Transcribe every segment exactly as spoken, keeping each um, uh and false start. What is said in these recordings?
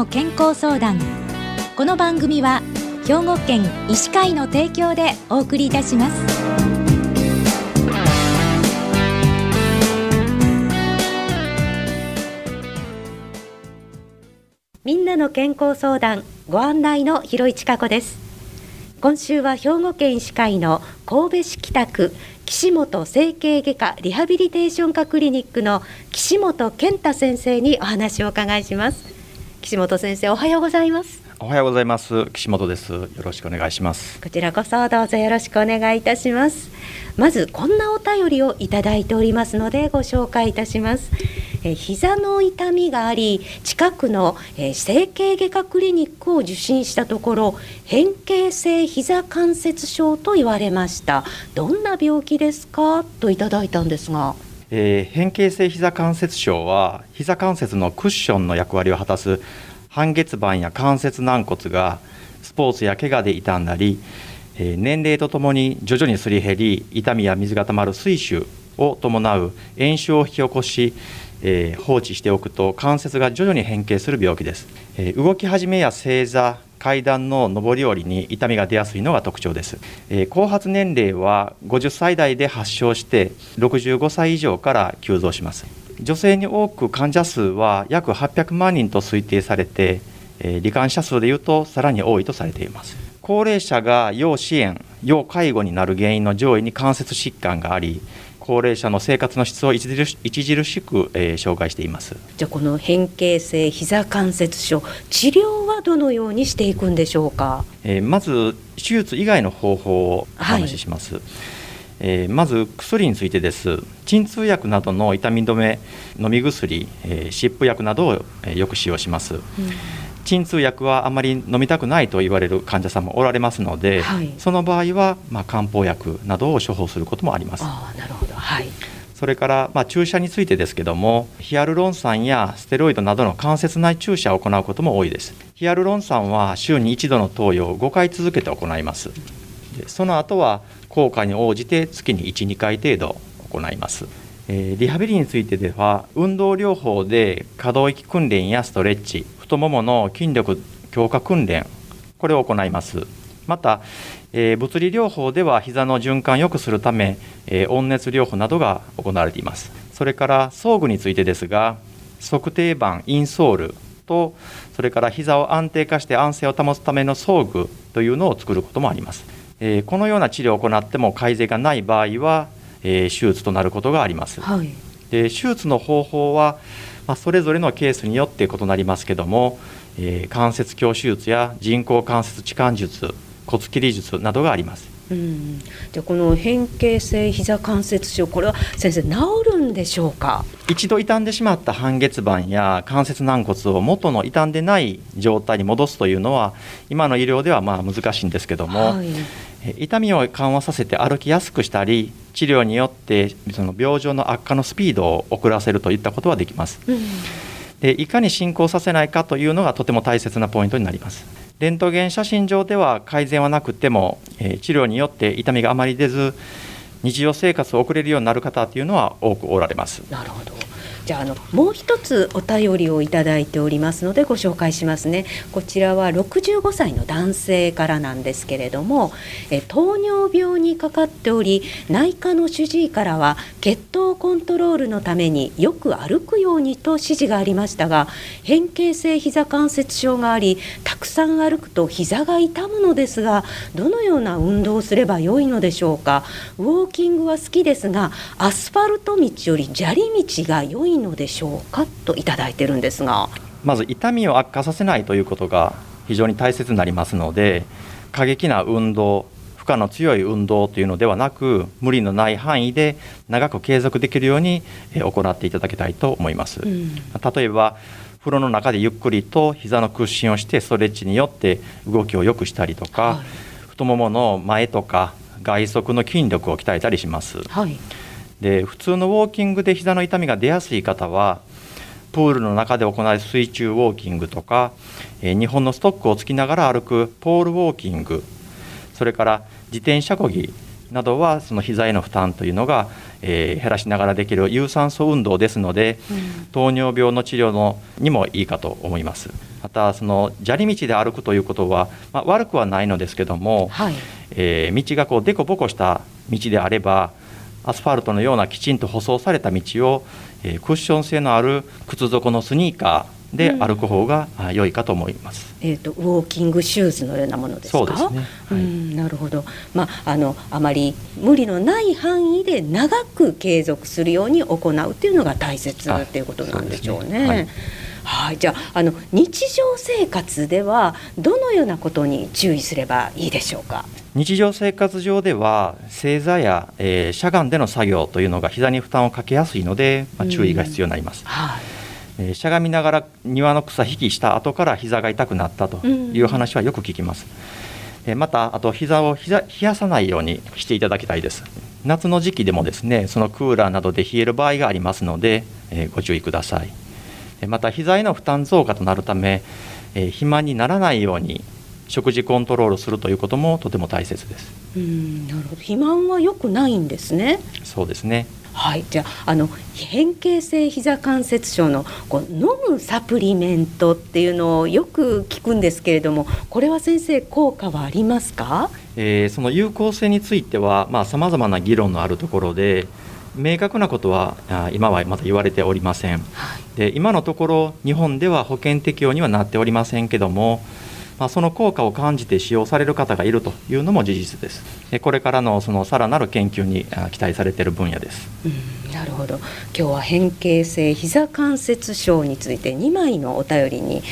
の健康相談。この番組は兵庫県医師会の提供でお送りいたします。みんなの健康相談、ご案内の広井千佳子です。今週は兵庫県医師会の神戸市北区岸本整形外科リハビリテーション科クリニックの岸本健太先生にお話をお伺いします。岸本先生、おはようございます。おはようございます。岸本です。よろしくお願いします。こちらこそどうぞよろしくお願いいたします。まずこんなお便りをいただいておりますのでご紹介いたします。え膝の痛みがあり、近くの、えー、整形外科クリニックを受診したところ、変形性膝関節症と言われました。どんな病気ですかといただいたんですが、えー、変形性膝関節症は膝関節のクッションの役割を果たす半月板や関節軟骨がスポーツや怪我で傷んだり、えー、年齢とともに徐々にすり減り、痛みや水がたまる水腫を伴う炎症を引き起こし、えー、放置しておくと関節が徐々に変形する病気です。えー、動き始めや正座、階段の上り下りに痛みが出やすいのが特徴です。えー、後発年齢はごじゅっさい代で発症してろくじゅうごさい以上から急増します。女性に多く患者数は約はっぴゃくまんにんと推定されて、えー、罹患者数でいうとさらに多いとされています。高齢者が要支援、要介護になる原因の上位に関節疾患があり、高齢者の生活の質を著し、著しく、えー、障害しています。じゃあこの変形性膝関節症、治療はどのようにしていくんでしょうか。えー、まず手術以外の方法をお話しします。はい、えー、まず薬についてです。鎮痛薬などの痛み止め、飲み薬、えー、湿布薬などを、えー、よく使用します。うん、鎮痛薬はあまり飲みたくないと言われる患者さんもおられますので、はい、その場合は、まあ、漢方薬などを処方することもあります。あ、なるほど。はい、それから、まあ、注射についてですけども、ヒアルロン酸やステロイドなどの関節内注射を行うことも多いです。ヒアルロン酸は週にいちどの投与をごかい続けて行います。でその後は効果に応じて月にいち、にかい程度行います。えー、リハビリについてでは運動療法で可動域訓練やストレッチ、太ももの筋力強化訓練、これを行います。また、えー、物理療法では膝の循環を良くするため、えー、温熱療法などが行われています。それから装具についてですが、測定板、インソールと、それから膝を安定化して安静を保つための装具というのを作ることもあります。えー、このような治療を行っても改善がない場合は、えー、手術となることがあります。はい、で手術の方法はまあ、それぞれのケースによって異なりますけども、えー、関節鏡手術や人工関節置換術、骨切り術などがあります。うん、じゃあこの変形性膝関節症、これは先生治るんでしょうか。一度傷んでしまった半月板や関節軟骨を元の傷んでない状態に戻すというのは今の医療ではまあ難しいんですけども、はい、痛みを緩和させて歩きやすくしたり、治療によってその病状の悪化のスピードを遅らせるといったことはできます。うん、でいかに進行させないかというのがとても大切なポイントになります。レントゲン写真上では改善はなくても、えー、治療によって痛みがあまり出ず日常生活を送れるようになる方というのは多くおられます。なるほど。じゃあ、あのもう一つお便りをいただいておりますのでご紹介しますね。こちらはろくじゅうごさいの男性からなんですけれども、え糖尿病にかかっており、内科の主治医からは血糖コントロールのためによく歩くようにと指示がありましたが、変形性膝関節症があり、たくさん歩くと膝が痛むのですが、どのような運動をすればよいのでしょうか。ウォーキングは好きですが、アスファルト道より砂利道が良いいいのでしょうかといただいてるんですが、まず痛みを悪化させないということが非常に大切になりますので、過激な運動、負荷の強い運動というのではなく、無理のない範囲で長く継続できるように行っていただきたいと思います。うん、例えば風呂の中でゆっくりと膝の屈伸をしてストレッチによって動きを良くしたりとか、はい、太ももの前とか外側の筋力を鍛えたりします。はい、で普通のウォーキングで膝の痛みが出やすい方は、プールの中で行う水中ウォーキングとか、えー、にほんのストックをつきながら歩くポールウォーキング、それから自転車こぎなどはその膝への負担というのが、えー、減らしながらできる有酸素運動ですので、うん、糖尿病の治療のにもいいかと思います。たその砂利道で歩くということは、まあ、悪くはないのですけども、はいえー、道がこうデコボコした道であればアスファルトのようなきちんと舗装された道を、えー、クッション性のある靴底のスニーカーで歩く方が、うん、良いかと思います、えーと、ウォーキングシューズのようなものですか？そうですね、はい、うんなるほど、まあ、あのあまり無理のない範囲で長く継続するように行うというのが大切ということなんでしょうね。はい、じゃあ、 あの日常生活ではどのようなことに注意すればいいでしょうか？日常生活上では正座や、えー、しゃがんでの作業というのが膝に負担をかけやすいので、まあ、注意が必要になります、はいえー、しゃがみながら庭の草引きした後から膝が痛くなったという話はよく聞きます、えー、またあと膝を膝冷やさないようにしていただきたいです。夏の時期でもですねそのクーラーなどで冷える場合がありますので、えー、ご注意ください。また膝への負担増加となるため、えー、肥満にならないように食事コントロールするということもとても大切です。うんなるほど、肥満は良くないんですね。そうですね、はい、じゃあ、 あの変形性膝関節症のこう飲むサプリメントっていうのをよく聞くんですけれども、これは先生効果はありますか？えー、その有効性については、まあ、様々な議論のあるところで明確なことは今はまだ言われておりません。で今のところ日本では保険適用にはなっておりませんけども、まあ、その効果を感じて使用される方がいるというのも事実です。でこれからのそのさらなる研究に期待されている分野です、うん、なるほど。今日は変形性膝関節症についてにまいのお便りに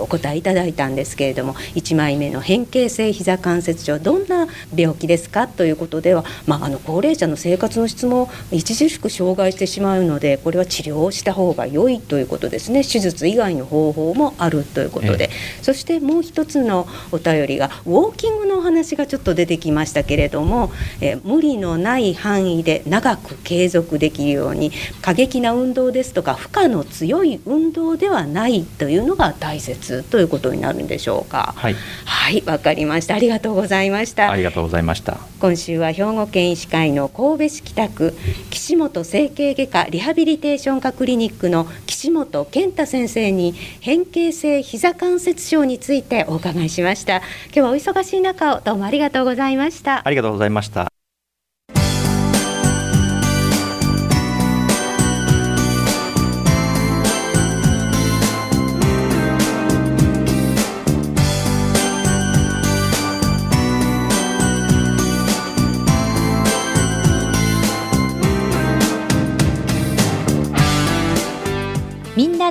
お答えいただいたんですけれども、いちまいめの変形性膝関節症どんな病気ですかということでは、まあ、あの高齢者の生活の質も著しく障害してしまうのでこれは治療をした方が良いということですね。手術以外の方法もあるということで、ええ、そしてもう一つのお便りがウォーキングのお話がちょっと出てきましたけれども、え無理のない範囲で長く継続できるように過激な運動ですとか負荷の強い運動ではないというのが大切ということになるんでしょうか？はい、はい、わかりました。ありがとうございました。ありがとうございました。今週は兵庫県医師会の神戸市北区岸本整形外科リハビリテーション科クリニックの岸本健太先生に変形性膝関節症についてお伺いしました。お伺いしました。今日はお忙しい中、どうもありがとうございました。ありがとうございました。みんな